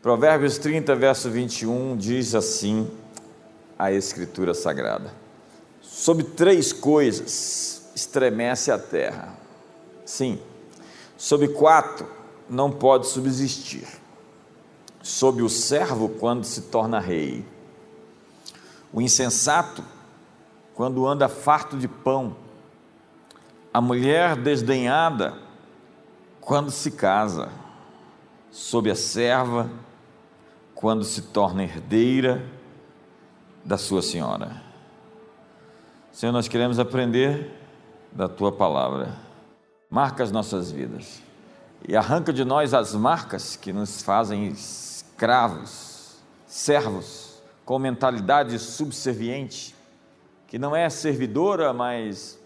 Provérbios 30, verso 21, diz assim a Escritura Sagrada: sobre três coisas estremece a terra. Sim, sobre quatro não pode subsistir: sobre o servo quando se torna rei, o insensato quando anda farto de pão, a mulher desdenhada quando se casa, sobre a serva quando se torna herdeira da sua senhora. Senhor, nós queremos aprender da Tua palavra. Marca as nossas vidas e arranca de nós as marcas que nos fazem escravos, servos, com mentalidade subserviente, que não é servidora, mas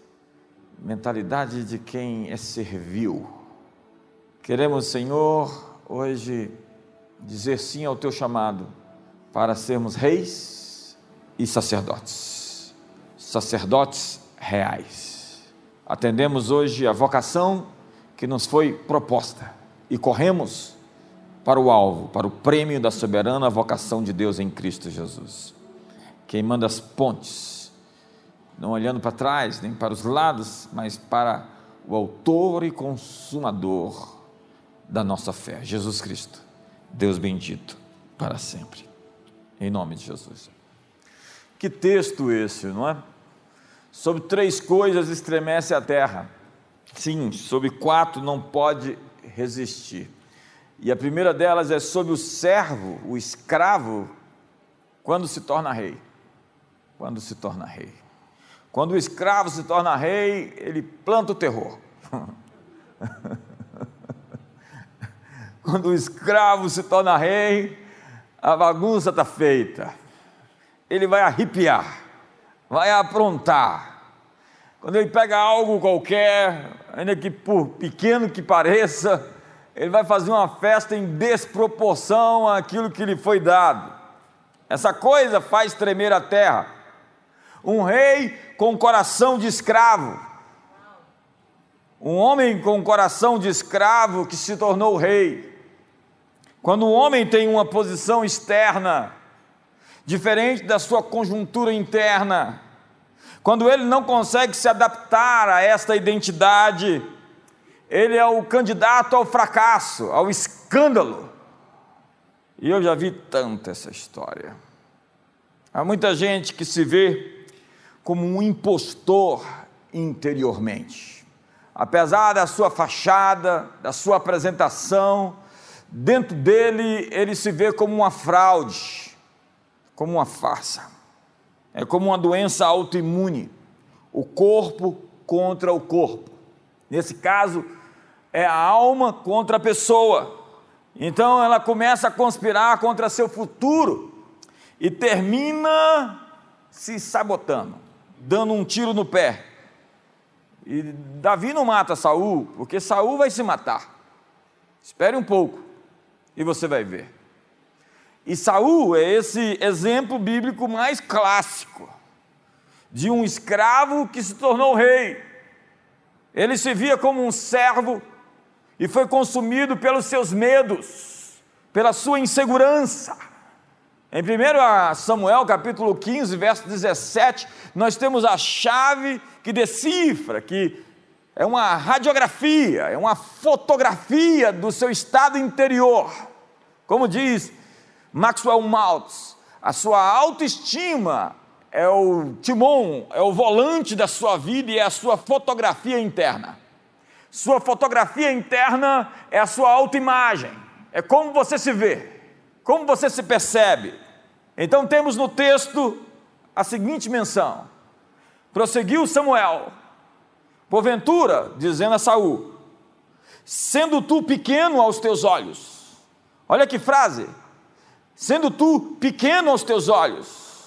mentalidade de quem é servil. Queremos, Senhor, hoje dizer sim ao Teu chamado para sermos reis e sacerdotes, sacerdotes reais. Atendemos hoje a vocação que nos foi proposta e corremos para o alvo, para o prêmio da soberana vocação de Deus em Cristo Jesus. Queimando as pontes, não olhando para trás, nem para os lados, mas para o autor e consumador da nossa fé, Jesus Cristo, Deus bendito para sempre, em nome de Jesus. Que texto esse, não é? Sobre três coisas estremece a terra. Sim, sobre quatro não pode resistir, e a primeira delas é sobre o servo, o escravo, quando se torna rei. Quando se torna rei. Quando o escravo se torna rei, ele planta o terror. Quando o escravo se torna rei, a bagunça está feita. Ele vai arrepiar, vai aprontar. Quando ele pega algo qualquer, ainda que por pequeno que pareça, ele vai fazer uma festa em desproporção àquilo que lhe foi dado. Essa coisa faz tremer a terra. Um rei com coração de escravo, um homem com coração de escravo que se tornou rei. Quando o homem tem uma posição externa diferente da sua conjuntura interna, quando ele não consegue se adaptar a esta identidade, ele é o candidato ao fracasso, ao escândalo. E eu já vi tanta essa história. Há muita gente que se vê como um impostor interiormente. Apesar da sua fachada, da sua apresentação, dentro dele ele se vê como uma fraude, como uma farsa. É como uma doença autoimune, o corpo contra o corpo. Nesse caso, é a alma contra a pessoa. Então ela começa a conspirar contra seu futuro e termina se sabotando, dando um tiro no pé. E Davi não mata Saúl, porque Saúl vai se matar. Espere um pouco e você vai ver. E Saúl é esse exemplo bíblico mais clássico de um escravo que se tornou rei. Ele se via como um servo e foi consumido pelos seus medos, pela sua insegurança. Em 1 Samuel, capítulo 15, verso 17, nós temos a chave que decifra, que é uma radiografia, é uma fotografia do seu estado interior. Como diz Maxwell Maltz, a sua autoestima é o timão, é o volante da sua vida e é a sua fotografia interna. Sua fotografia interna é a sua autoimagem, é como você se vê, como você se percebe. Então temos no texto a seguinte menção: prosseguiu Samuel, porventura, dizendo a Saúl, sendo tu pequeno aos teus olhos. Olha que frase, sendo tu pequeno aos teus olhos,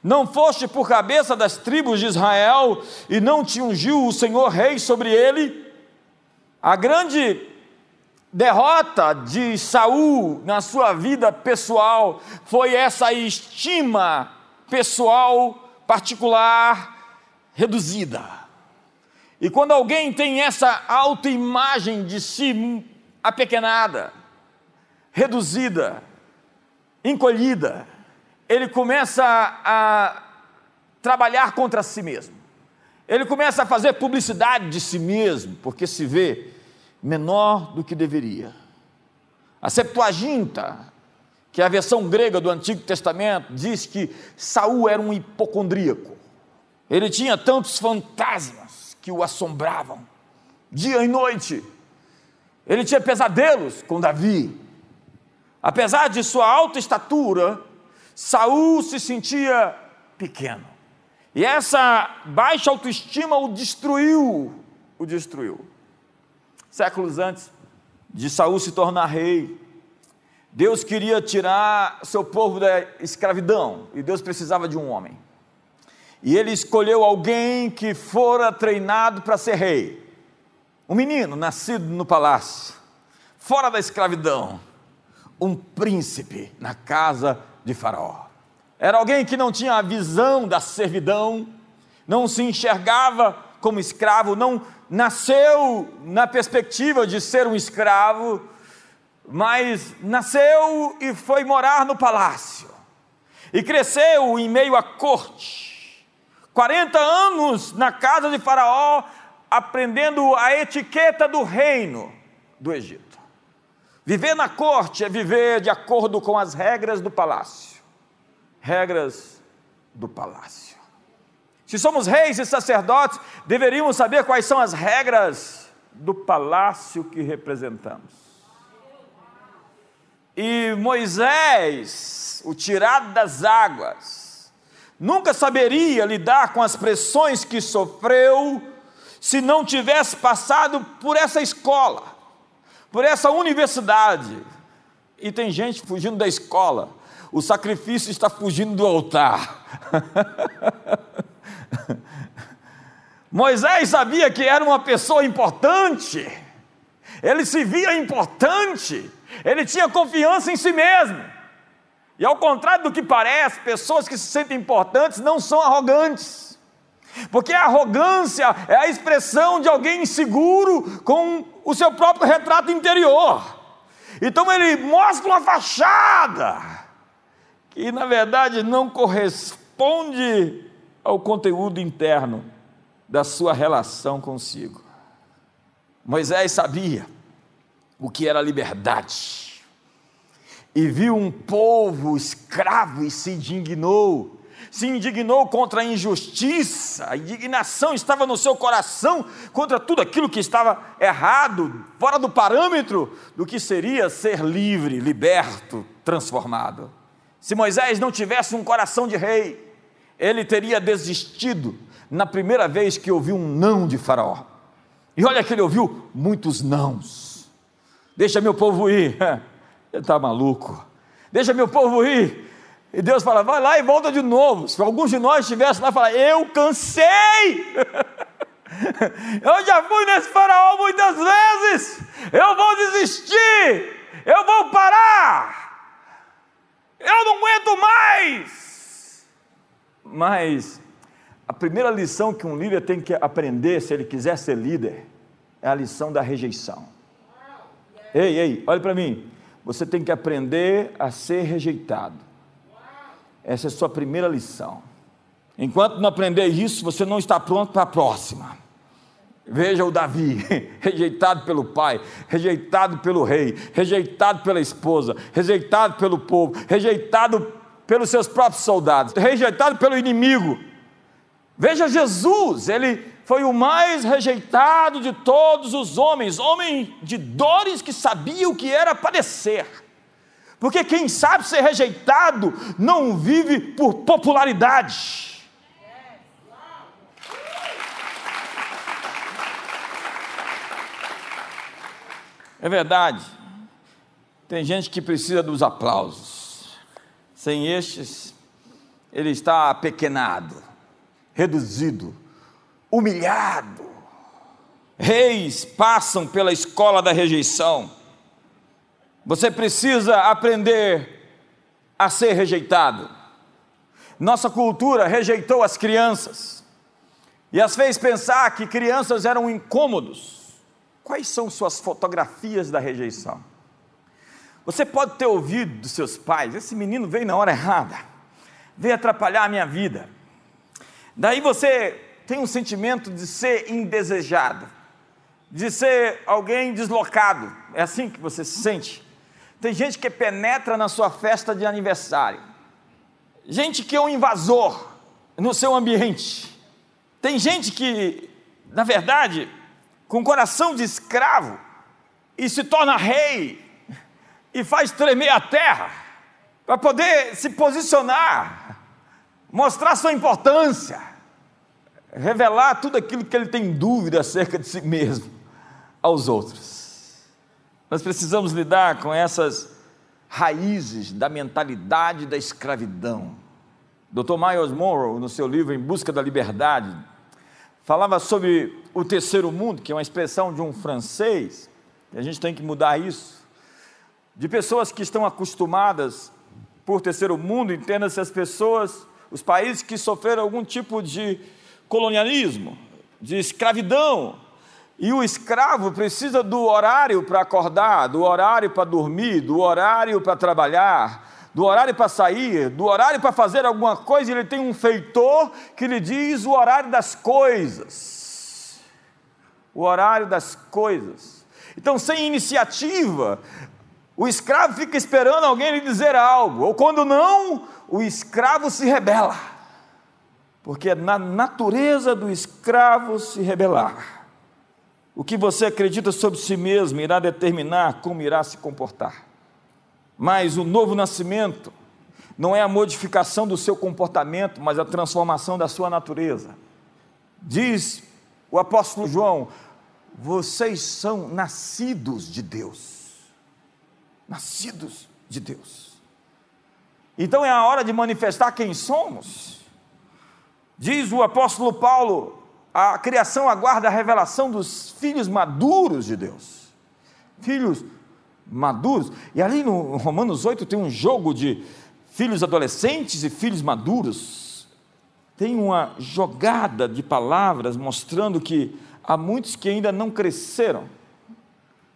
não foste por cabeça das tribos de Israel, e não te ungiu o Senhor rei sobre ele. A grande derrota de Saúl na sua vida pessoal foi essa estima pessoal, particular, reduzida. E quando alguém tem essa autoimagem de si apequenada, reduzida, encolhida, ele começa a trabalhar contra si mesmo, ele começa a fazer publicidade de si mesmo, porque se vê menor do que deveria. A Septuaginta, que é a versão grega do Antigo Testamento, diz que Saúl era um hipocondríaco. Ele tinha tantos fantasmas que o assombravam, dia e noite. Ele tinha pesadelos com Davi. Apesar de sua alta estatura, Saúl se sentia pequeno. E essa baixa autoestima o destruiu. Séculos antes de Saúl se tornar rei, Deus queria tirar seu povo da escravidão, e Deus precisava de um homem. E ele escolheu alguém que fora treinado para ser rei. Um menino nascido no palácio, fora da escravidão, um príncipe na casa de Faraó. Era alguém que não tinha a visão da servidão, não se enxergava como escravo, não nasceu na perspectiva de ser um escravo, mas nasceu e foi morar no palácio, e cresceu em meio à corte, 40 anos na casa de Faraó, aprendendo a etiqueta do reino do Egito. Viver na corte é viver de acordo com as regras do palácio, se somos reis e sacerdotes, deveríamos saber quais são as regras do palácio que representamos. E Moisés, o tirado das águas, nunca saberia lidar com as pressões que sofreu se não tivesse passado por essa escola, por essa universidade. E tem gente fugindo da escola, o sacrifício está fugindo do altar. Moisés sabia que era uma pessoa importante, ele se via importante, ele tinha confiança em si mesmo, e ao contrário do que parece, pessoas que se sentem importantes não são arrogantes, porque a arrogância é a expressão de alguém inseguro com o seu próprio retrato interior. Então ele mostra uma fachada, que na verdade não corresponde ao conteúdo interno da sua relação consigo. Moisés sabia o que era liberdade, e viu um povo escravo e se indignou contra a injustiça. A indignação estava no seu coração contra tudo aquilo que estava errado, fora do parâmetro do que seria ser livre, liberto, transformado. Se Moisés não tivesse um coração de rei, ele teria desistido na primeira vez que ouviu um não de Faraó. E olha que ele ouviu muitos nãos. Deixa meu povo ir, ele está maluco, deixa meu povo ir, e Deus fala, vai lá e volta de novo. Se alguns de nós estivessem lá, falar, eu cansei, eu já fui nesse Faraó muitas vezes, eu vou desistir, eu vou parar, eu não aguento mais. Mas a primeira lição que um líder tem que aprender, se ele quiser ser líder, é a lição da rejeição. Ei, olha para mim, você tem que aprender a ser rejeitado. Essa é a sua primeira lição. Enquanto não aprender isso, você não está pronto para a próxima. Veja o Davi, rejeitado pelo pai, rejeitado pelo rei, rejeitado pela esposa, rejeitado pelo povo, rejeitado pelos seus próprios soldados, rejeitado pelo inimigo. Veja Jesus, ele foi o mais rejeitado de todos os homens, homem de dores que sabia o que era padecer, porque quem sabe ser rejeitado não vive por popularidade. É verdade, tem gente que precisa dos aplausos, sem estes ele está apequenado, reduzido, humilhado. Reis passam pela escola da rejeição. Você precisa aprender a ser rejeitado. Nossa cultura rejeitou as crianças e as fez pensar que crianças eram incômodos. Quais são suas fotografias da rejeição? Você pode ter ouvido dos seus pais: esse menino veio na hora errada, veio atrapalhar a minha vida. Daí você tem um sentimento de ser indesejado, de ser alguém deslocado. É assim que você se sente. Tem gente que penetra na sua festa de aniversário, gente que é um invasor no seu ambiente. Tem gente que, na verdade, com coração de escravo, e se torna rei, e faz tremer a terra, para poder se posicionar, mostrar sua importância, revelar tudo aquilo que ele tem dúvida acerca de si mesmo aos outros. Nós precisamos lidar com essas raízes da mentalidade da escravidão. Dr. Miles Munroe, no seu livro Em Busca da Liberdade, falava sobre o terceiro mundo, que é uma expressão de um francês, e a gente tem que mudar isso, de pessoas que estão acostumadas por terceiro mundo. Entenda-se as pessoas, os países que sofreram algum tipo de colonialismo, de escravidão, e o escravo precisa do horário para acordar, do horário para dormir, do horário para trabalhar, do horário para sair, do horário para fazer alguma coisa. Ele tem um feitor que lhe diz o horário das coisas, o horário das coisas. Então, sem iniciativa, o escravo fica esperando alguém lhe dizer algo, ou quando não, o escravo se rebela, porque é na natureza do escravo se rebelar. O que você acredita sobre si mesmo irá determinar como irá se comportar. Mas o novo nascimento não é a modificação do seu comportamento, mas a transformação da sua natureza. Diz o apóstolo João: vocês são nascidos de Deus, nascidos de Deus. Então é a hora de manifestar quem somos. Diz o apóstolo Paulo: a criação aguarda a revelação dos filhos maduros de Deus, filhos maduros. E ali no Romanos 8 tem um jogo de filhos adolescentes e filhos maduros, tem uma jogada de palavras mostrando que há muitos que ainda não cresceram,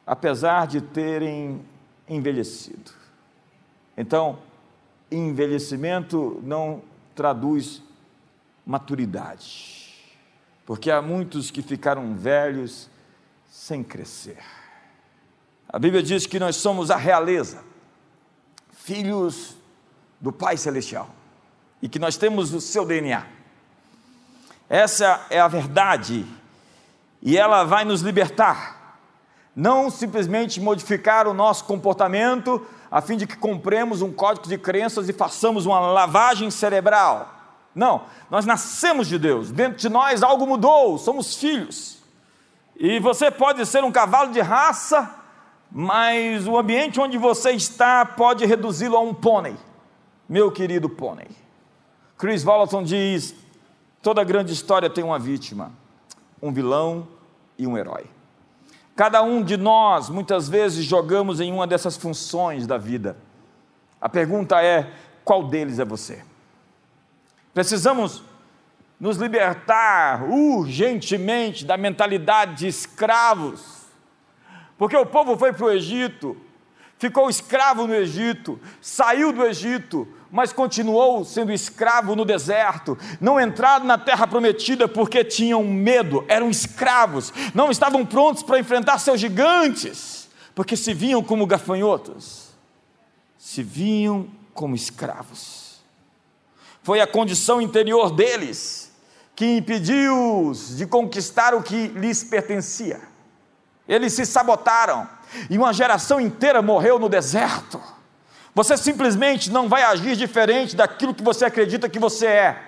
apesar de terem envelhecido. Então, envelhecimento não traduz maturidade, porque há muitos que ficaram velhos sem crescer. A Bíblia diz que nós somos a realeza, filhos do Pai Celestial, e que nós temos o seu DNA. Essa é a verdade, e ela vai nos libertar, não simplesmente modificar o nosso comportamento, a fim de que compremos um código de crenças e façamos uma lavagem cerebral. Não, nós nascemos de Deus, dentro de nós algo mudou, somos filhos. E você pode ser um cavalo de raça, mas o ambiente onde você está pode reduzi-lo a um pônei, meu querido pônei. Chris Vallotton diz: toda grande história tem uma vítima, um vilão e um herói. Cada um de nós, muitas vezes, jogamos em uma dessas funções da vida. A pergunta é: qual deles é você? Precisamos nos libertar urgentemente da mentalidade de escravos, porque o povo foi para o Egito, ficou escravo no Egito, saiu do Egito, mas continuou sendo escravo no deserto, não entraram na terra prometida porque tinham medo, eram escravos, não estavam prontos para enfrentar seus gigantes, porque se viam como gafanhotos, se viam como escravos. Foi a condição interior deles que impediu-os de conquistar o que lhes pertencia. Eles se sabotaram, e uma geração inteira morreu no deserto. Você simplesmente não vai agir diferente daquilo que você acredita que você é.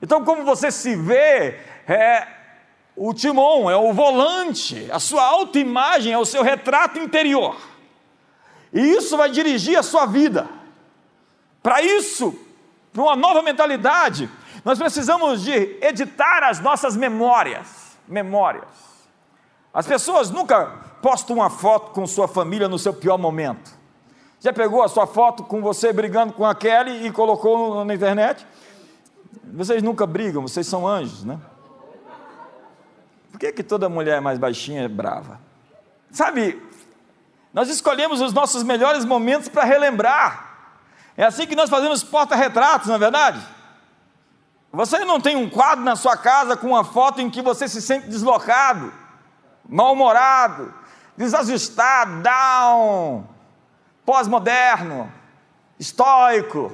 Então, como você se vê é o timão, é o volante, a sua autoimagem é o seu retrato interior, e isso vai dirigir a sua vida. Para isso, para uma nova mentalidade, nós precisamos de editar as nossas memórias. As pessoas nunca postam uma foto com sua família no seu pior momento. Já pegou a sua foto com você brigando com a Kelly e colocou na internet? Vocês nunca brigam, vocês são anjos, né? Por que toda mulher mais baixinha é brava? Sabe, Nós escolhemos os nossos melhores momentos para relembrar. É assim que nós fazemos porta-retratos, não é verdade? Você não tem um quadro na sua casa com uma foto em que você se sente deslocado, mal-humorado, desajustado, down, pós-moderno, estoico.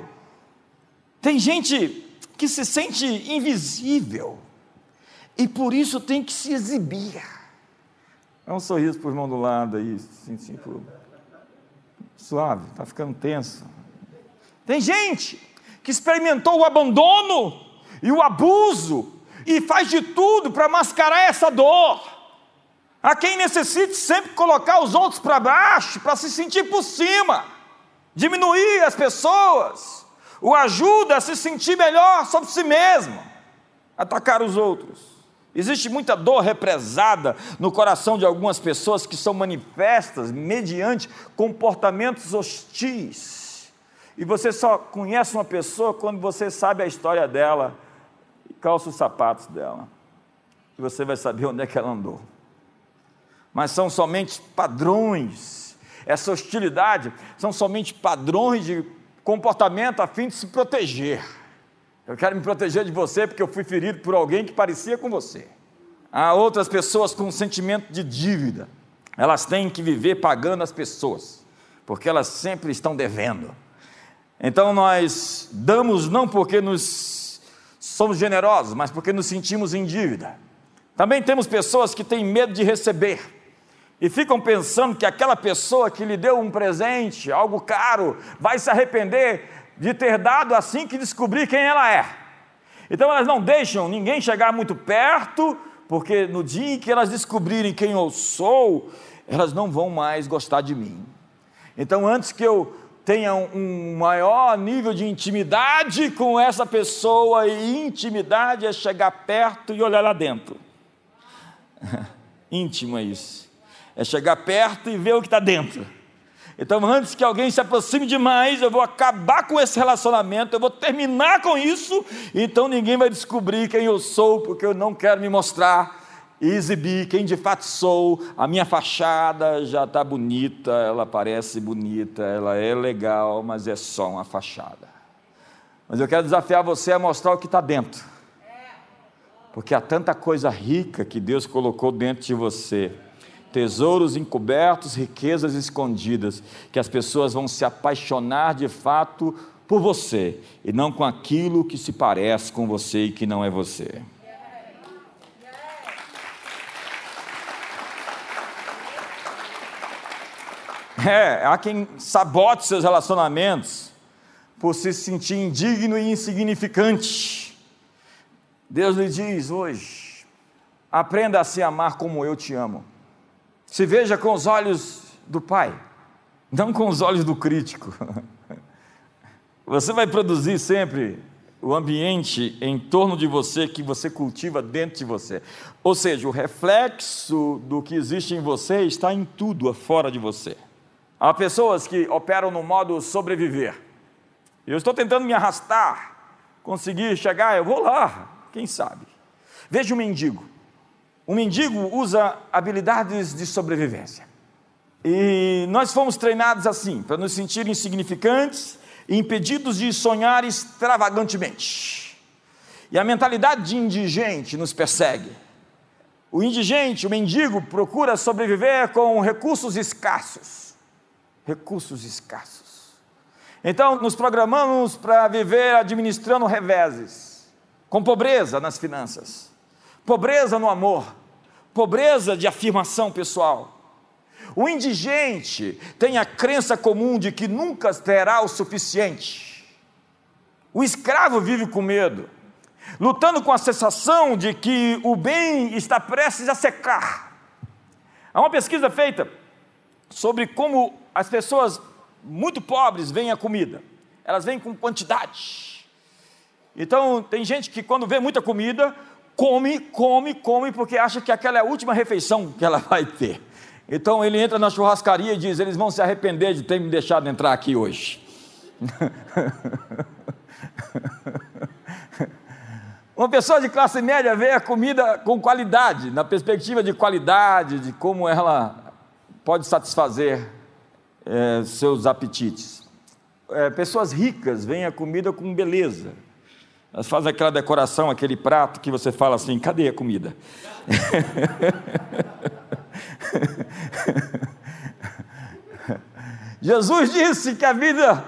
Tem gente que se sente invisível e por isso tem que se exibir. Dá um sorriso para o irmão do lado aí, assim, suave, está ficando tenso. Tem gente que experimentou o abandono e o abuso e faz de tudo para mascarar essa dor. Há quem necessite sempre colocar os outros para baixo, para se sentir por cima, diminuir as pessoas, o ajuda a se sentir melhor sobre si mesmo, atacar os outros. Existe muita dor represada no coração de algumas pessoas que são manifestas mediante comportamentos hostis. E você só conhece uma pessoa quando você sabe a história dela e calça os sapatos dela. E você vai saber onde é que ela andou. Mas são somente padrões. Essa hostilidade são somente padrões de comportamento a fim de se proteger. Eu quero me proteger de você porque eu fui ferido por alguém que parecia com você. Há outras pessoas com um sentimento de dívida. Elas têm que viver pagando as pessoas, porque elas sempre estão devendo. Então nós damos não porque nos somos generosos, mas porque nos sentimos em dívida. Também temos pessoas que têm medo de receber e ficam pensando que aquela pessoa que lhe deu um presente, algo caro, vai se arrepender de ter dado assim que descobrir quem ela é. Então elas não deixam ninguém chegar muito perto, porque no dia em que elas descobrirem quem eu sou, elas não vão mais gostar de mim. Então antes que eu tenha um maior nível de intimidade com essa pessoa, e intimidade é chegar perto e olhar lá dentro. Íntimo é isso, é chegar perto e ver o que está dentro. Então antes que alguém se aproxime demais, eu vou acabar com esse relacionamento, eu vou terminar com isso, então ninguém vai descobrir quem eu sou, porque eu não quero me mostrar e exibir quem de fato sou. A minha fachada já está bonita, ela parece bonita, ela é legal, mas é só uma fachada. Mas eu quero desafiar você a mostrar o que está dentro, porque há tanta coisa rica que Deus colocou dentro de você, tesouros encobertos, riquezas escondidas, que as pessoas vão se apaixonar de fato por você, e não com aquilo que se parece com você e que não é você. Há quem sabote seus relacionamentos por se sentir indigno e insignificante. Deus lhe diz hoje: aprenda a se amar como eu te amo. Se veja com os olhos do Pai, não com os olhos do crítico. Você vai produzir sempre o ambiente em torno de você que você cultiva dentro de você. Ou seja, o reflexo do que existe em você está em tudo fora de você. Há pessoas que operam no modo sobreviver. Eu estou tentando me arrastar, conseguir chegar, eu vou lá, quem sabe. Veja um mendigo. O mendigo usa habilidades de sobrevivência, e nós fomos treinados assim, para nos sentir insignificantes e impedidos de sonhar extravagantemente, e a mentalidade de indigente nos persegue. O indigente, o mendigo, procura sobreviver com recursos escassos, então nos programamos para viver administrando reveses, com pobreza nas finanças, pobreza no amor, pobreza de afirmação pessoal. O indigente tem a crença comum de que nunca terá o suficiente. O escravo vive com medo, lutando com a sensação de que o bem está prestes a secar. Há uma pesquisa feita sobre como as pessoas muito pobres veem a comida. Elas veem com quantidade. Então tem gente que quando vê muita comida come, porque acha que aquela é a última refeição que ela vai ter. Então ele entra na churrascaria e diz: eles vão se arrepender de ter me deixado entrar aqui hoje. Uma pessoa de classe média vê a comida com qualidade, na perspectiva de qualidade, de como ela pode satisfazer seus apetites. Pessoas ricas veem a comida com beleza. Elas fazem aquela decoração, aquele prato que você fala assim, cadê a comida? Jesus disse que a vida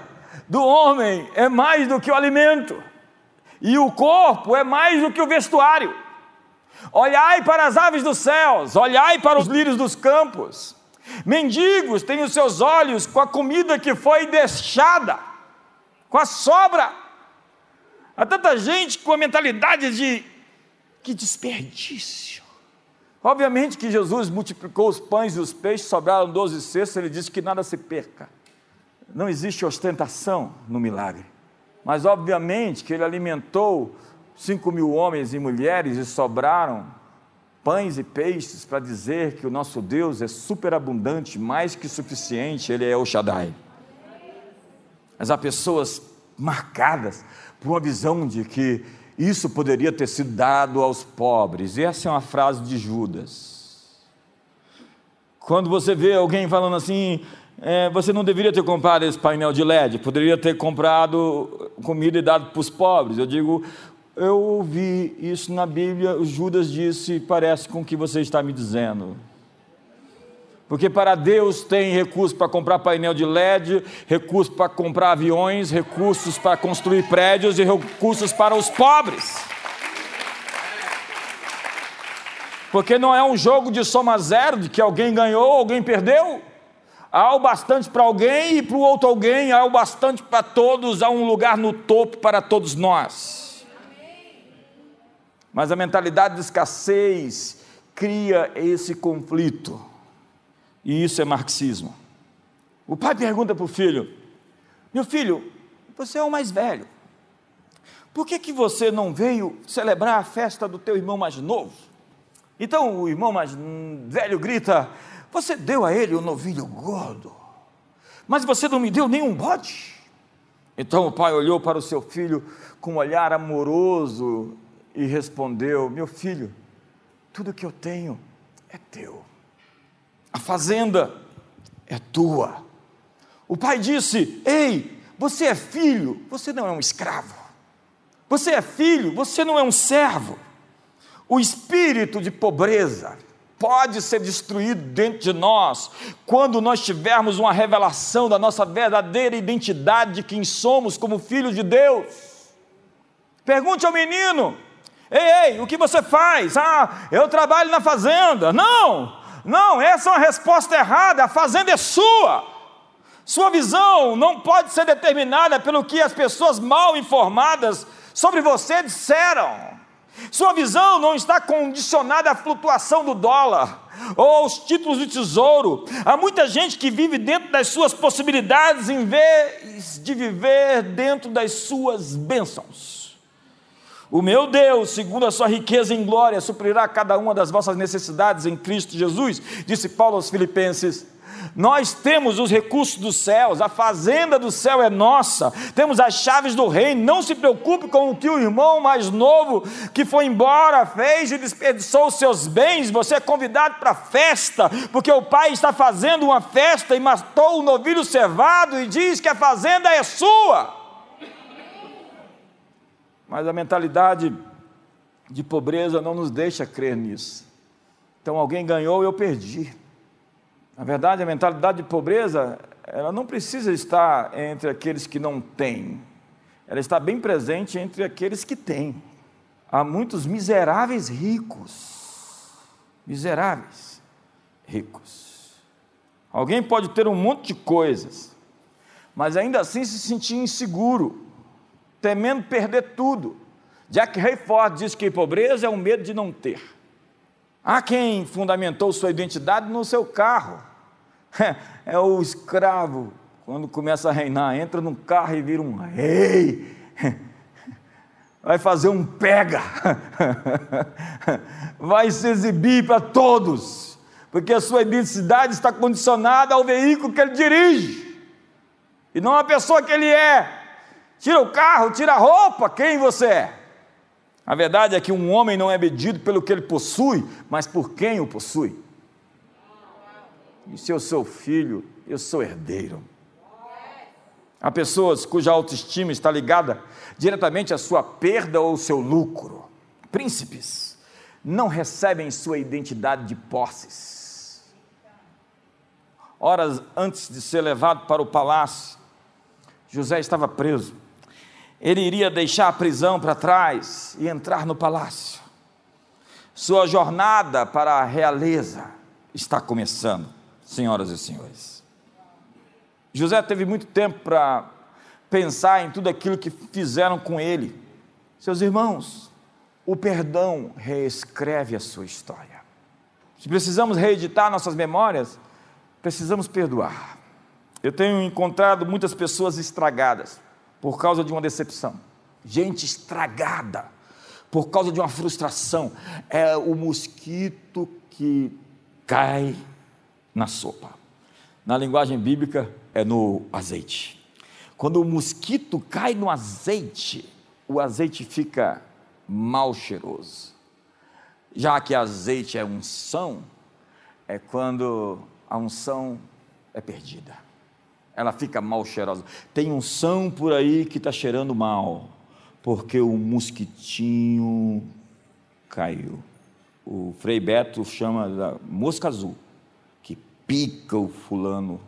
do homem é mais do que o alimento, e o corpo é mais do que o vestuário. Olhai para as aves dos céus, olhai para os lírios dos campos. Mendigos têm os seus olhos com a comida que foi deixada, com a sobra. Há tanta gente com a mentalidade de que desperdício. Obviamente que Jesus multiplicou os pães e os peixes, sobraram 12 cestos, ele disse que nada se perca. Não existe ostentação no milagre. Mas obviamente que ele alimentou 5.000 homens e mulheres e sobraram pães e peixes para dizer que o nosso Deus é superabundante, mais que suficiente, Ele é o Shaddai. Mas há pessoas marcadas por uma visão de que isso poderia ter sido dado aos pobres, e essa é uma frase de Judas. Quando você vê alguém falando assim, você não deveria ter comprado esse painel de LED, poderia ter comprado comida e dado para os pobres, eu digo... Eu ouvi isso na Bíblia, o Judas disse, parece com o que você está me dizendo. Porque para Deus tem recurso para comprar painel de LED, recurso para comprar aviões, recursos para construir prédios e recursos para os pobres. Porque não é um jogo de soma zero, de que alguém ganhou, alguém perdeu. Há o bastante para alguém e para o outro alguém, há o bastante para todos, há um lugar no topo para todos nós. Mas a mentalidade de escassez cria esse conflito, e isso é marxismo. O pai pergunta para o filho, meu filho, você é o mais velho, por que você não veio celebrar a festa do teu irmão mais novo? Então o irmão mais velho grita, você deu a ele um novilho gordo, mas você não me deu nenhum bode. Então o pai olhou para o seu filho com um olhar amoroso, e respondeu, meu filho, tudo que eu tenho é teu, a fazenda é tua. O pai disse, ei, você é filho, você não é um escravo, você é filho, você não é um servo. O espírito de pobreza pode ser destruído dentro de nós, quando nós tivermos uma revelação da nossa verdadeira identidade, de quem somos como filhos de Deus. Pergunte ao menino, ei, o que você faz? Eu trabalho na fazenda. Não, essa é uma resposta errada, a fazenda é sua. Sua visão não pode ser determinada pelo que as pessoas mal informadas sobre você disseram. Sua visão não está condicionada à flutuação do dólar, ou aos títulos de tesouro. Há muita gente que vive dentro das suas possibilidades, em vez de viver dentro das suas bênçãos. O meu Deus, segundo a sua riqueza em glória, suprirá cada uma das vossas necessidades em Cristo Jesus, disse Paulo aos Filipenses. Nós temos os recursos dos céus, a fazenda do céu é nossa, temos as chaves do reino. Não se preocupe com o que o irmão mais novo que foi embora fez e desperdiçou os seus bens. Você é convidado para a festa, porque o pai está fazendo uma festa e matou o novilho cevado e diz que a fazenda é sua. Mas a mentalidade de pobreza não nos deixa crer nisso. Então alguém ganhou e eu perdi. Na verdade, a mentalidade de pobreza, ela não precisa estar entre aqueles que não têm. Ela está bem presente entre aqueles que têm. Há muitos miseráveis ricos. Miseráveis ricos. Alguém pode ter um monte de coisas, mas ainda assim se sentir inseguro, temendo perder tudo. Jack Hayford diz que pobreza é o medo de não ter. Há quem fundamentou sua identidade no seu carro. É o escravo, quando começa a reinar, entra num carro e vira um rei, vai fazer um pega, vai se exibir para todos, porque a sua identidade está condicionada ao veículo que ele dirige, e não à pessoa que ele é. Tira o carro, tira a roupa, quem você é? A verdade é que um homem não é medido pelo que ele possui, mas por quem o possui. E se eu sou filho, eu sou herdeiro. Há pessoas cuja autoestima está ligada diretamente à sua perda ou ao seu lucro. Príncipes não recebem sua identidade de posses. Horas antes de ser levado para o palácio, José estava preso. Ele iria deixar a prisão para trás e entrar no palácio. Sua jornada para a realeza está começando, senhoras e senhores. José teve muito tempo para pensar em tudo aquilo que fizeram com ele. Seus irmãos, o perdão reescreve a sua história. Se precisamos reeditar nossas memórias, precisamos perdoar. Eu tenho encontrado muitas pessoas estragadas por causa de uma decepção. Gente estragada por causa de uma frustração. É o mosquito que cai na sopa. Na linguagem bíblica, é no azeite. Quando o mosquito cai no azeite, o azeite fica mal cheiroso. Já que azeite é unção, é quando a unção é perdida. Ela fica mal cheirosa. Tem unção por aí que está cheirando mal, porque o mosquitinho caiu. O Frei Beto chama da mosca azul, que pica o fulano,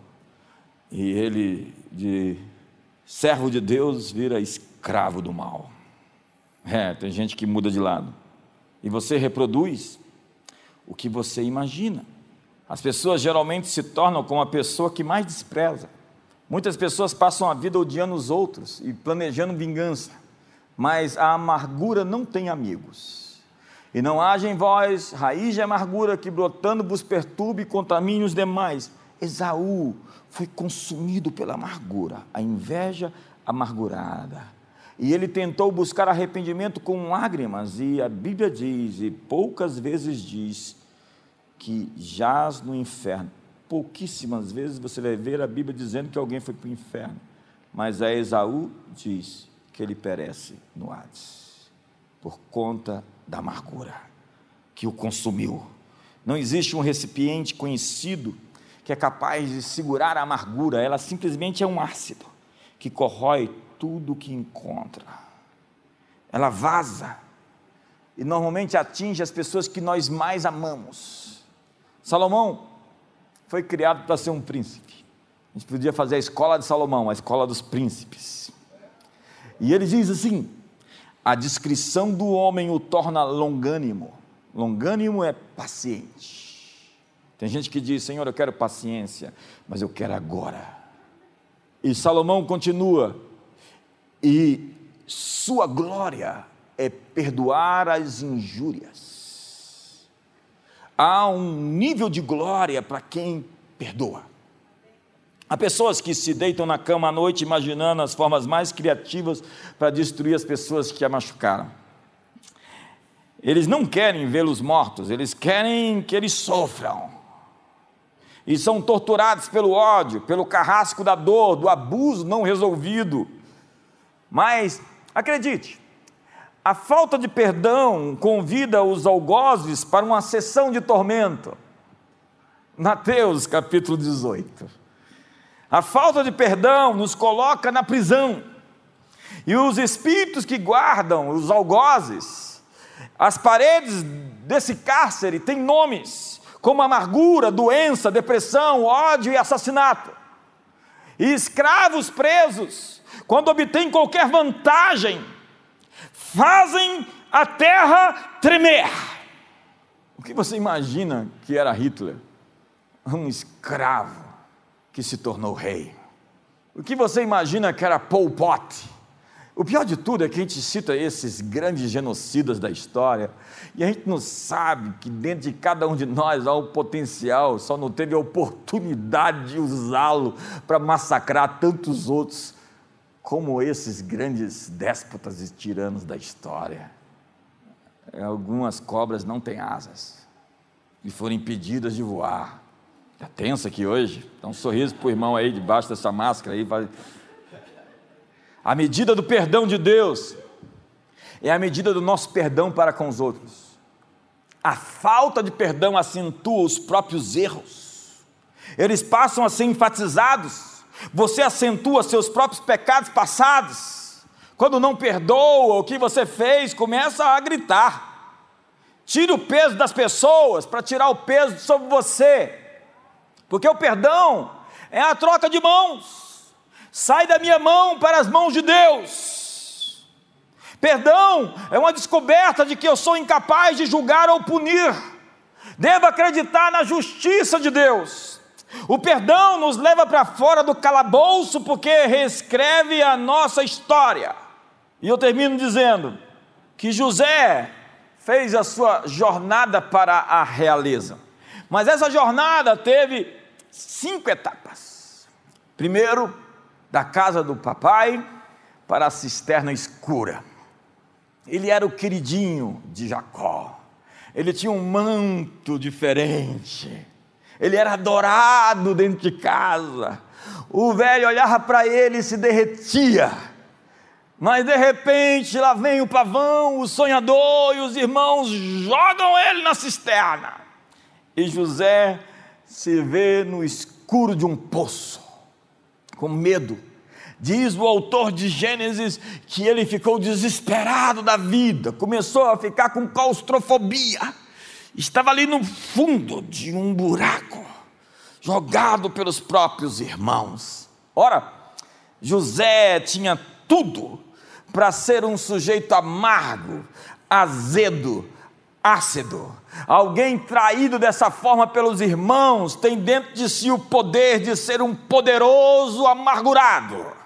e ele, de servo de Deus, vira escravo do mal. Tem gente que muda de lado. E você reproduz o que você imagina. As pessoas geralmente se tornam como a pessoa que mais despreza. Muitas pessoas passam a vida odiando os outros e planejando vingança, mas a amargura não tem amigos. E não haja em vós raiz de amargura que, brotando, vos perturbe e contamine os demais. Esaú foi consumido pela amargura, a inveja amargurada, e ele tentou buscar arrependimento com lágrimas, e a Bíblia diz, e poucas vezes diz, que jaz no inferno. Pouquíssimas vezes você vai ver a Bíblia dizendo que alguém foi para o inferno, mas a Esaú diz que ele perece no Hades, por conta da amargura que o consumiu. Não existe um recipiente conhecido que é capaz de segurar a amargura. Ela simplesmente é um ácido que corrói tudo que encontra. Ela vaza e normalmente atinge as pessoas que nós mais amamos. Salomão foi criado para ser um príncipe. A gente podia fazer a escola de Salomão, a escola dos príncipes. E ele diz assim: a discrição do homem o torna longânimo. Longânimo é paciente. Tem gente que diz: Senhor, eu quero paciência, mas eu quero agora. E Salomão continua: e sua glória é perdoar as injúrias. Há um nível de glória para quem perdoa. Há pessoas que se deitam na cama à noite imaginando as formas mais criativas para destruir as pessoas que a machucaram. Eles não querem vê-los mortos, eles querem que eles sofram. E são torturados pelo ódio, pelo carrasco da dor, do abuso não resolvido. Mas, acredite, a falta de perdão convida os algozes para uma sessão de tormento. Mateus capítulo 18. A falta de perdão nos coloca na prisão. E os espíritos que guardam os algozes, as paredes desse cárcere têm nomes, como amargura, doença, depressão, ódio e assassinato. E escravos presos, quando obtêm qualquer vantagem, fazem a terra tremer. O que você imagina que era Hitler? Um escravo que se tornou rei. O que você imagina que era Pol Pot? O pior de tudo é que a gente cita esses grandes genocidas da história e a gente não sabe que dentro de cada um de nós há um potencial, só não teve a oportunidade de usá-lo para massacrar tantos outros, como esses grandes déspotas e tiranos da história. Algumas cobras não têm asas e foram impedidas de voar. Está tensa aqui hoje? Dá um sorriso para o irmão aí debaixo dessa máscara aí. A medida do perdão de Deus é a medida do nosso perdão para com os outros. A falta de perdão acentua os próprios erros eles passam a ser enfatizados. Você acentua seus próprios pecados passados. Quando não perdoa o que você fez, começa a gritar. Tire o peso das pessoas para tirar o peso sobre você, porque o perdão é a troca de mãos. Sai da minha mão para as mãos de Deus. Perdão é uma descoberta de que eu sou incapaz de julgar ou punir. Devo acreditar na justiça de Deus. O perdão nos leva para fora do calabouço, porque reescreve a nossa história. E eu termino dizendo que José fez a sua jornada para a realeza, mas essa jornada teve 5 etapas. Primeiro, da casa do papai para a cisterna escura. Ele era o queridinho de Jacó. Ele tinha um manto diferente. Ele era adorado dentro de casa. O velho olhava para ele e se derretia. Mas de repente lá vem o pavão, o sonhador, e os irmãos jogam ele na cisterna. E José se vê no escuro de um poço, com medo. Diz o autor de Gênesis que ele ficou desesperado da vida, começou a ficar com claustrofobia. Estava ali no fundo de um buraco, jogado pelos próprios irmãos. Ora, José tinha tudo para ser um sujeito amargo, azedo, ácido. Alguém traído dessa forma pelos irmãos tem dentro de si o poder de ser um poderoso amargurado.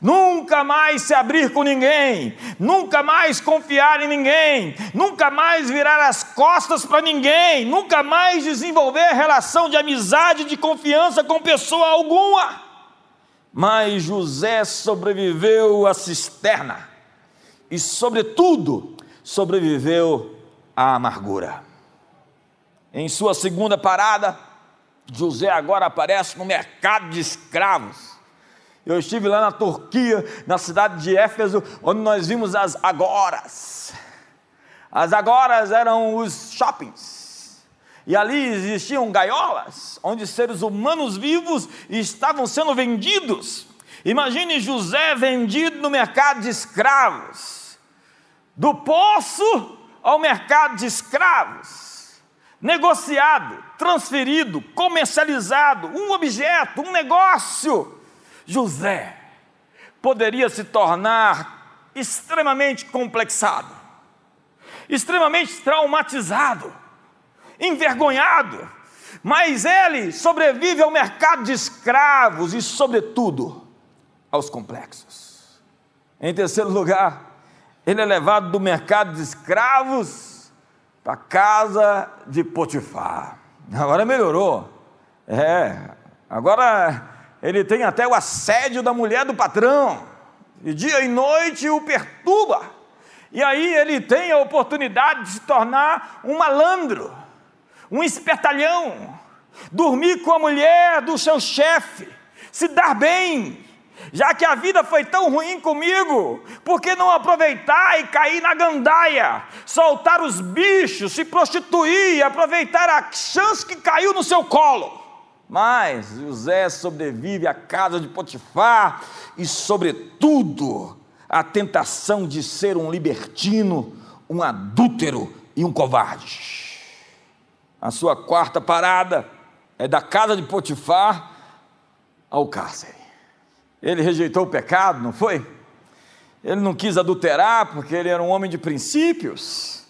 Nunca mais se abrir com ninguém, nunca mais confiar em ninguém, nunca mais virar as costas para ninguém, nunca mais desenvolver relação de amizade, de confiança com pessoa alguma. Mas José sobreviveu à cisterna e, sobretudo, sobreviveu a amargura. Em sua segunda parada, José agora aparece no mercado de escravos. Eu estive lá na Turquia, na cidade de Éfeso, onde nós vimos as agoras. As agoras eram os shoppings, e ali existiam gaiolas, onde seres humanos vivos estavam sendo vendidos. Imagine José vendido no mercado de escravos, do poço ao mercado de escravos, negociado, transferido, comercializado, um objeto, um negócio. José poderia se tornar extremamente complexado, extremamente traumatizado, envergonhado, mas ele sobrevive ao mercado de escravos e, sobretudo, aos complexos. Em terceiro lugar, ele é levado do mercado de escravos para a casa de Potifar. Agora melhorou. Agora ele tem até o assédio da mulher do patrão, e dia e noite o perturba. E aí ele tem a oportunidade de se tornar um malandro, um espertalhão, dormir com a mulher do seu chefe, se dar bem. Já que a vida foi tão ruim comigo, por que não aproveitar e cair na gandaia, soltar os bichos, se prostituir e aproveitar a chance que caiu no seu colo? Mas José sobrevive à casa de Potifar e, sobretudo, à tentação de ser um libertino, um adúltero e um covarde. A sua quarta parada é da casa de Potifar ao cárcere. Ele rejeitou o pecado, não foi? Ele não quis adulterar, porque ele era um homem de princípios.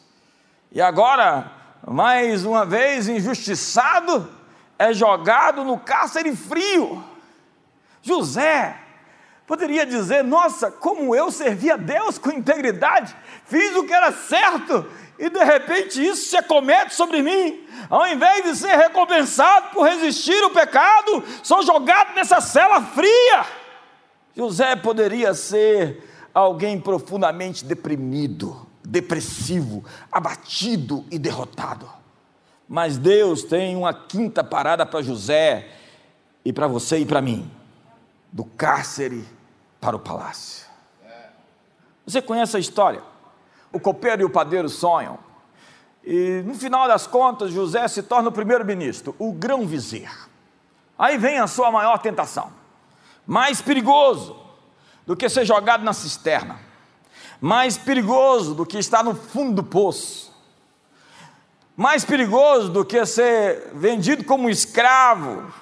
E agora, mais uma vez injustiçado, é jogado no cárcere frio. José poderia dizer: nossa, como eu servi a Deus com integridade, fiz o que era certo, e de repente isso se acomete sobre mim. Ao invés de ser recompensado por resistir ao pecado, sou jogado nessa cela fria. José poderia ser alguém profundamente deprimido, depressivo, abatido e derrotado. Mas Deus tem uma quinta parada para José, e para você e para mim: do cárcere para o palácio. Você conhece a história? O copeiro e o padeiro sonham, e no final das contas José se torna o primeiro-ministro, o grão-vizir. Aí vem a sua maior tentação, mais perigoso do que ser jogado na cisterna, mais perigoso do que estar no fundo do poço, mais perigoso do que ser vendido como escravo,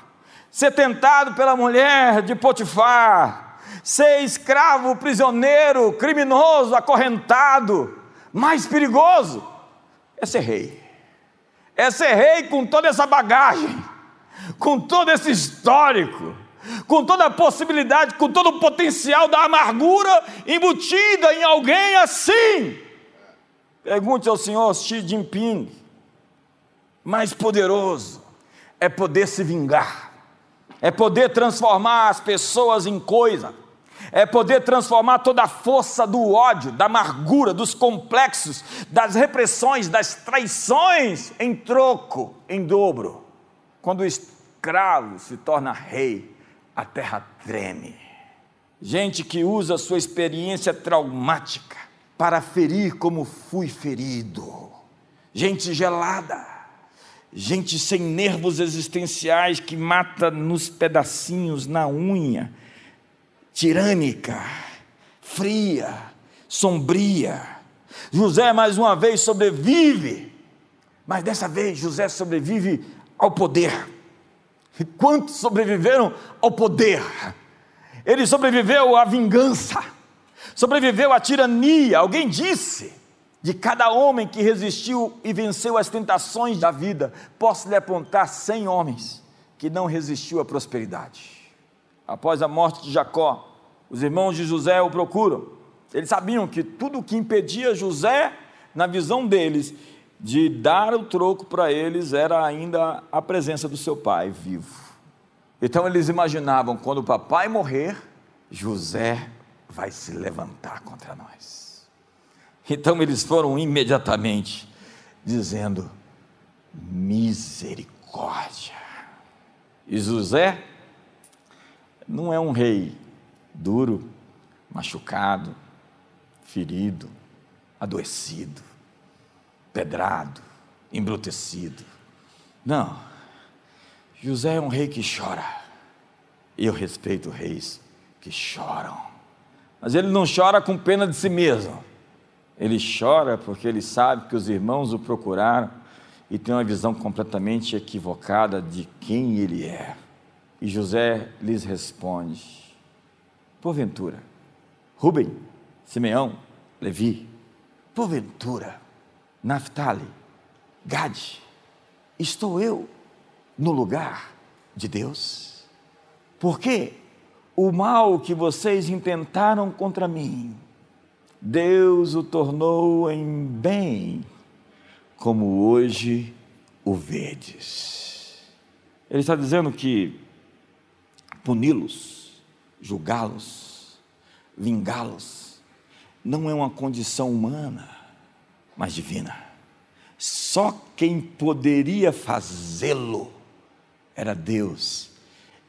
ser tentado pela mulher de Potifar, ser escravo, prisioneiro, criminoso, acorrentado. Mais perigoso é ser rei, com toda essa bagagem, com todo esse histórico, com toda a possibilidade, com todo o potencial da amargura embutida em alguém assim. Pergunte ao senhor Xi Jinping, mais poderoso é poder se vingar, é poder transformar as pessoas em coisa, é poder transformar toda a força do ódio, da amargura, dos complexos, das repressões, das traições em troco, em dobro. Quando o escravo se torna rei, a terra treme. Gente que usa sua experiência traumática para ferir como fui ferido. Gente gelada, gente sem nervos existenciais que mata nos pedacinhos, na unha, tirânica, fria, sombria. José mais uma vez sobrevive, mas dessa vez José sobrevive ao poder. E quantos sobreviveram ao poder? Ele sobreviveu à vingança, sobreviveu à tirania. Alguém disse: de cada homem que resistiu e venceu as tentações da vida, posso lhe apontar 100 homens que não resistiu à prosperidade. Após a morte de Jacó, os irmãos de José o procuram. Eles sabiam que tudo o que impedia José, na visão deles, de dar o troco para eles, era ainda a presença do seu pai vivo. Então eles imaginavam: quando o papai morrer, José vai se levantar contra nós. Então eles foram imediatamente dizendo: misericórdia. E José não é um rei duro, machucado, ferido, adoecido, pedrado, embrutecido. Não, José é um rei que chora. Eu respeito reis que choram, mas ele não chora com pena de si mesmo. Ele chora porque ele sabe que os irmãos o procuraram e tem uma visão completamente equivocada de quem ele é. E José lhes responde: porventura, Rúben, Simeão, Levi, porventura, Naftali, Gade, estou eu no lugar de Deus? Porque o mal que vocês intentaram contra mim, Deus o tornou em bem, como hoje o vedes. Ele está dizendo que puni-los, julgá-los, vingá-los, não é uma condição humana, mas divina. Só quem poderia fazê-lo era Deus,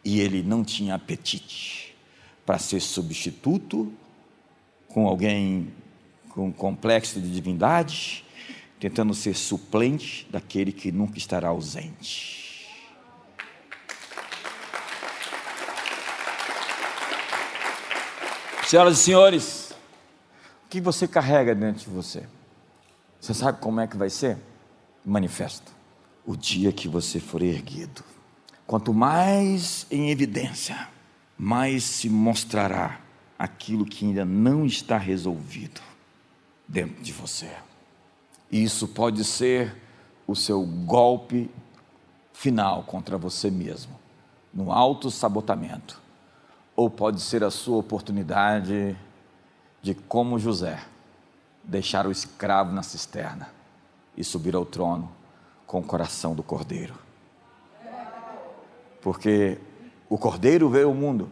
e ele não tinha apetite para ser substituto com alguém com complexo de divindade, tentando ser suplente daquele que nunca estará ausente. Senhoras e senhores, o que você carrega dentro de você? Você sabe como é que vai ser? Manifesto. O dia que você for erguido. Quanto mais em evidência, mais se mostrará aquilo que ainda não está resolvido dentro de você. E isso pode ser o seu golpe final contra você mesmo, no autossabotamento. Ou pode ser a sua oportunidade de, como José, deixar o escravo na cisterna e subir ao trono com o coração do cordeiro. Porque o cordeiro veio ao mundo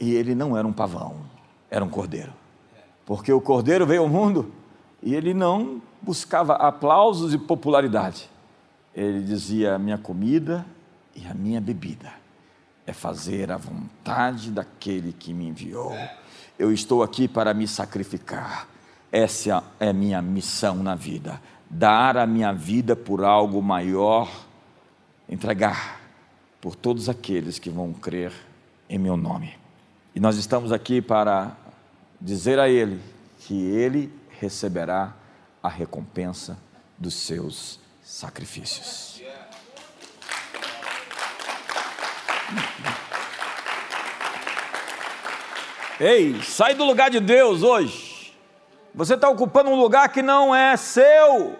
e ele não era um pavão, era um cordeiro. Porque o cordeiro veio ao mundo e ele não buscava aplausos e popularidade. Ele dizia: a minha comida e a minha bebida é fazer a vontade daquele que me enviou. Eu estou aqui para me sacrificar. Essa é minha missão na vida. Dar a minha vida por algo maior, entregar por todos aqueles que vão crer em meu nome. E nós estamos aqui para dizer a ele que ele receberá a recompensa dos seus sacrifícios. Ei, sai do lugar de Deus hoje. Você está ocupando um lugar que não é seu.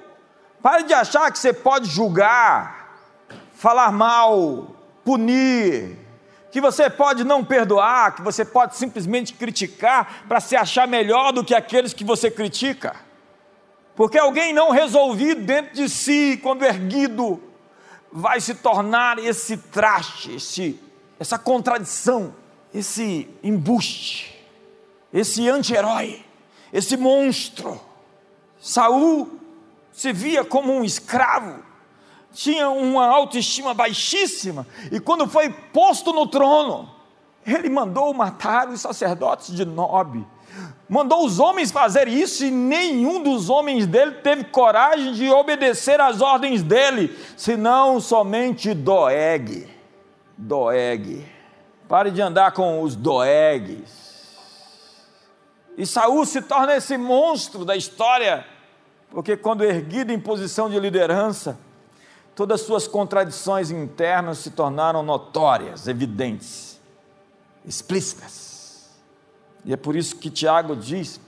Pare de achar que você pode julgar, falar mal, punir, que você pode não perdoar, que você pode simplesmente criticar para se achar melhor do que aqueles que você critica. Porque alguém não resolvido dentro de si, quando erguido, vai se tornar esse traste, essa contradição, esse embuste, esse anti-herói, esse monstro. Saúl se via como um escravo, tinha uma autoestima baixíssima, e quando foi posto no trono, ele mandou matar os sacerdotes de Nob, mandou os homens fazer isso, e nenhum dos homens dele teve coragem de obedecer às ordens dele, senão somente Doeg. Pare de andar com os Doegues. E Saúl se torna esse monstro da história, porque quando erguido em posição de liderança, todas suas contradições internas se tornaram notórias, evidentes, explícitas. E é por isso que Tiago diz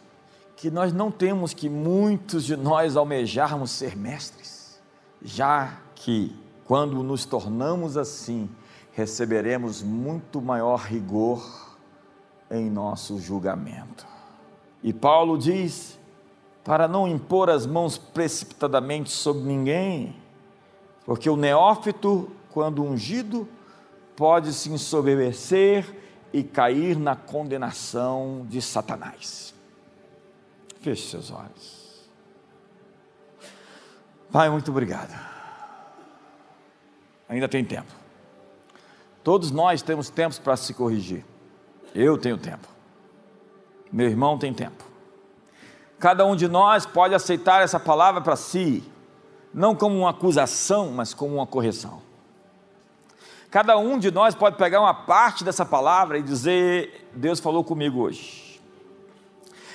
que nós não temos que muitos de nós almejarmos ser mestres, já que quando nos tornamos assim, receberemos muito maior rigor em nosso julgamento. E Paulo diz, para não impor as mãos precipitadamente sobre ninguém, porque o neófito, quando ungido, pode se ensoberbecer e cair na condenação de Satanás. Feche seus olhos. Pai, muito obrigado. Ainda tem tempo. Todos nós temos tempos para se corrigir. Eu tenho tempo. Meu irmão tem tempo. Cada um de nós pode aceitar essa palavra para si, não como uma acusação, mas como uma correção. Cada um de nós pode pegar uma parte dessa palavra e dizer, Deus falou comigo hoje.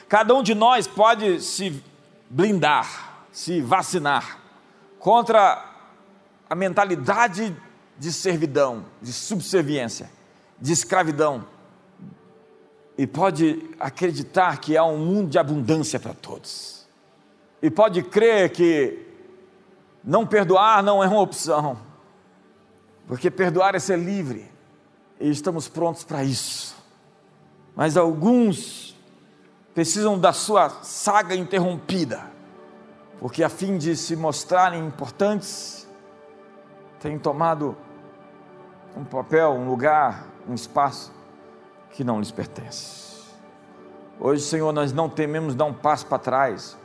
Cada um de nós pode se blindar, se vacinar contra a mentalidade de servidão, de subserviência, de escravidão, e pode acreditar que há um mundo de abundância para todos, e pode crer que não perdoar não é uma opção, porque perdoar é ser livre, e estamos prontos para isso. Mas alguns precisam da sua saga interrompida, porque a fim de se mostrarem importantes, têm tomado um papel, um lugar, um espaço que não lhes pertence. Hoje, Senhor, nós não tememos dar um passo para trás,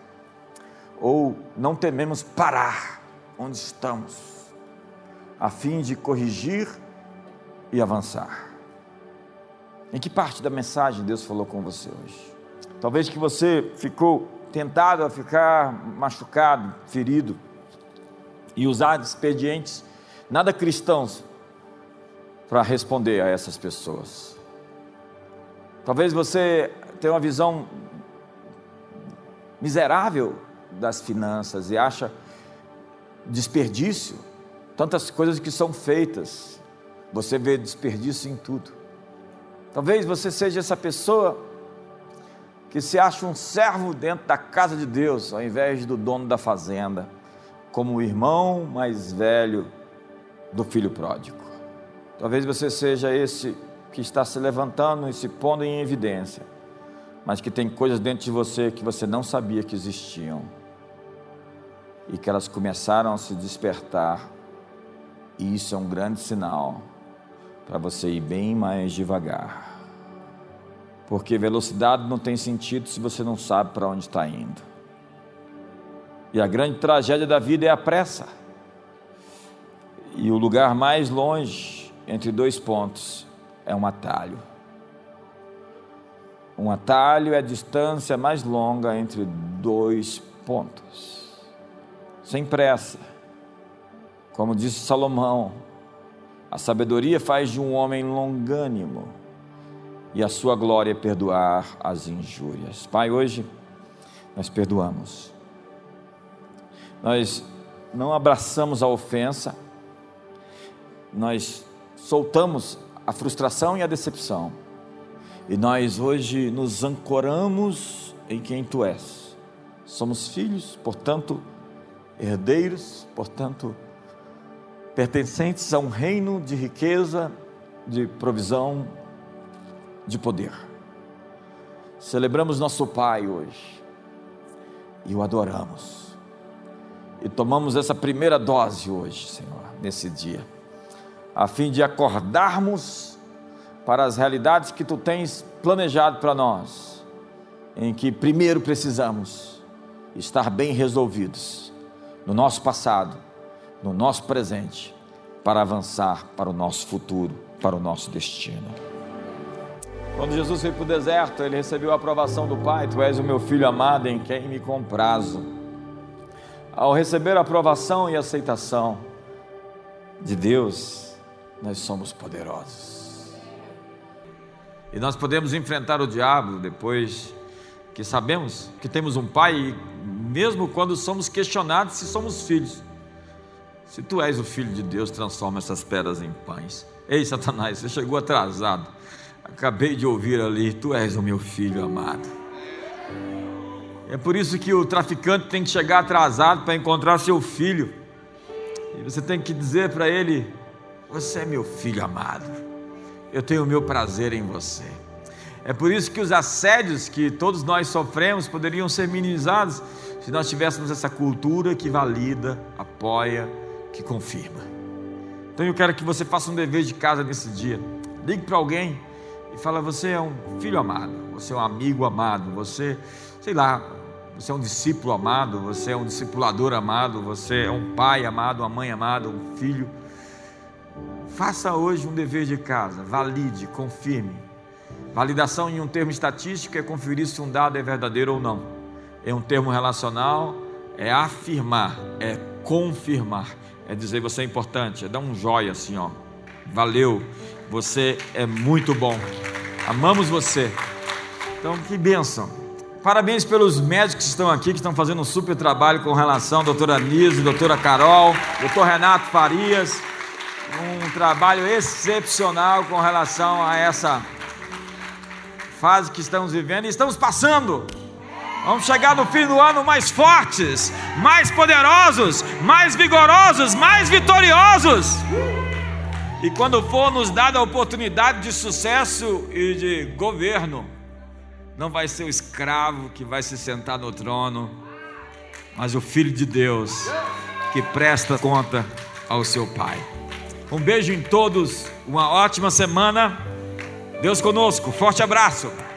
ou não tememos parar onde estamos, a fim de corrigir e avançar. Em que parte da mensagem Deus falou com você hoje? Talvez que você ficou tentado a ficar machucado, ferido, e usar expedientes nada cristãos para responder a essas pessoas. Talvez você tenha uma visão miserável das finanças e acha desperdício tantas coisas que são feitas, você vê desperdício em tudo. Talvez você seja essa pessoa que se acha um servo dentro da casa de Deus, ao invés do dono da fazenda, como o irmão mais velho do filho pródigo. Talvez você seja esse que está se levantando e se pondo em evidência, mas que tem coisas dentro de você que você não sabia que existiam, e que elas começaram a se despertar. E isso é um grande sinal para você ir bem mais devagar, porque velocidade não tem sentido se você não sabe para onde está indo. E a grande tragédia da vida é a pressa, e o lugar mais longe entre dois pontos é um atalho. Um atalho é a distância mais longa entre dois pontos. Sem pressa. Como disse Salomão, A sabedoria faz de um homem longânimo, e a sua glória é perdoar as injúrias. Pai, hoje nós perdoamos. Nós não abraçamos a ofensa, nós soltamos a frustração e a decepção. E nós hoje nos ancoramos em quem Tu és. Somos filhos, portanto, herdeiros, portanto, pertencentes a um reino de riqueza, de provisão, de poder. Celebramos nosso Pai hoje e o adoramos. E tomamos essa primeira dose hoje, Senhor, nesse dia, a fim de acordarmos para as realidades que Tu tens planejado para nós, em que primeiro precisamos estar bem resolvidos no nosso passado, no nosso presente, para avançar para o nosso futuro, para o nosso destino. Quando Jesus veio para o deserto, Ele recebeu a aprovação do Pai: Tu és o meu Filho amado, em quem me comprazo. Ao receber a aprovação e aceitação de Deus, nós somos poderosos. E nós podemos enfrentar o diabo depois que sabemos que temos um Pai, e mesmo quando somos questionados se somos filhos. Se tu és o Filho de Deus, transforma essas pedras em pães. Ei, Satanás, você chegou atrasado. Acabei de ouvir ali: Tu és o meu Filho amado. É por isso que o traficante tem que chegar atrasado para encontrar seu filho. E você tem que dizer para ele: Você é meu Filho amado, eu tenho o meu prazer em você. É por isso que os assédios que todos nós sofremos poderiam ser minimizados se nós tivéssemos essa cultura que valida, apoia, que confirma. Então eu quero que você faça um dever de casa nesse dia. Ligue para alguém e fala: Você é um filho amado, você é um amigo amado, você, sei lá, você é um discípulo amado, você é um discipulador amado, você é um pai amado, uma mãe amada, um filho. Faça hoje um dever de casa, valide, confirme. Validação em um termo estatístico é conferir se um dado é verdadeiro ou não. Em um termo relacional é afirmar, é confirmar, é dizer: Você é importante, é dar um joia assim, ó, valeu, você é muito bom, amamos você. Então, que bênção. Parabéns pelos médicos que estão aqui, que estão fazendo um super trabalho com relação à doutora Nise, doutora Carol, doutor Renato Farias, um trabalho excepcional com relação a essa fase que estamos vivendo e estamos passando. Vamos chegar no fim do ano mais fortes, mais poderosos, mais vigorosos, mais vitoriosos. E quando for nos dada a oportunidade de sucesso e de governo, não vai ser o escravo que vai se sentar no trono, mas o Filho de Deus que presta conta ao seu Pai. Um beijo em todos, uma ótima semana. Deus conosco, forte abraço.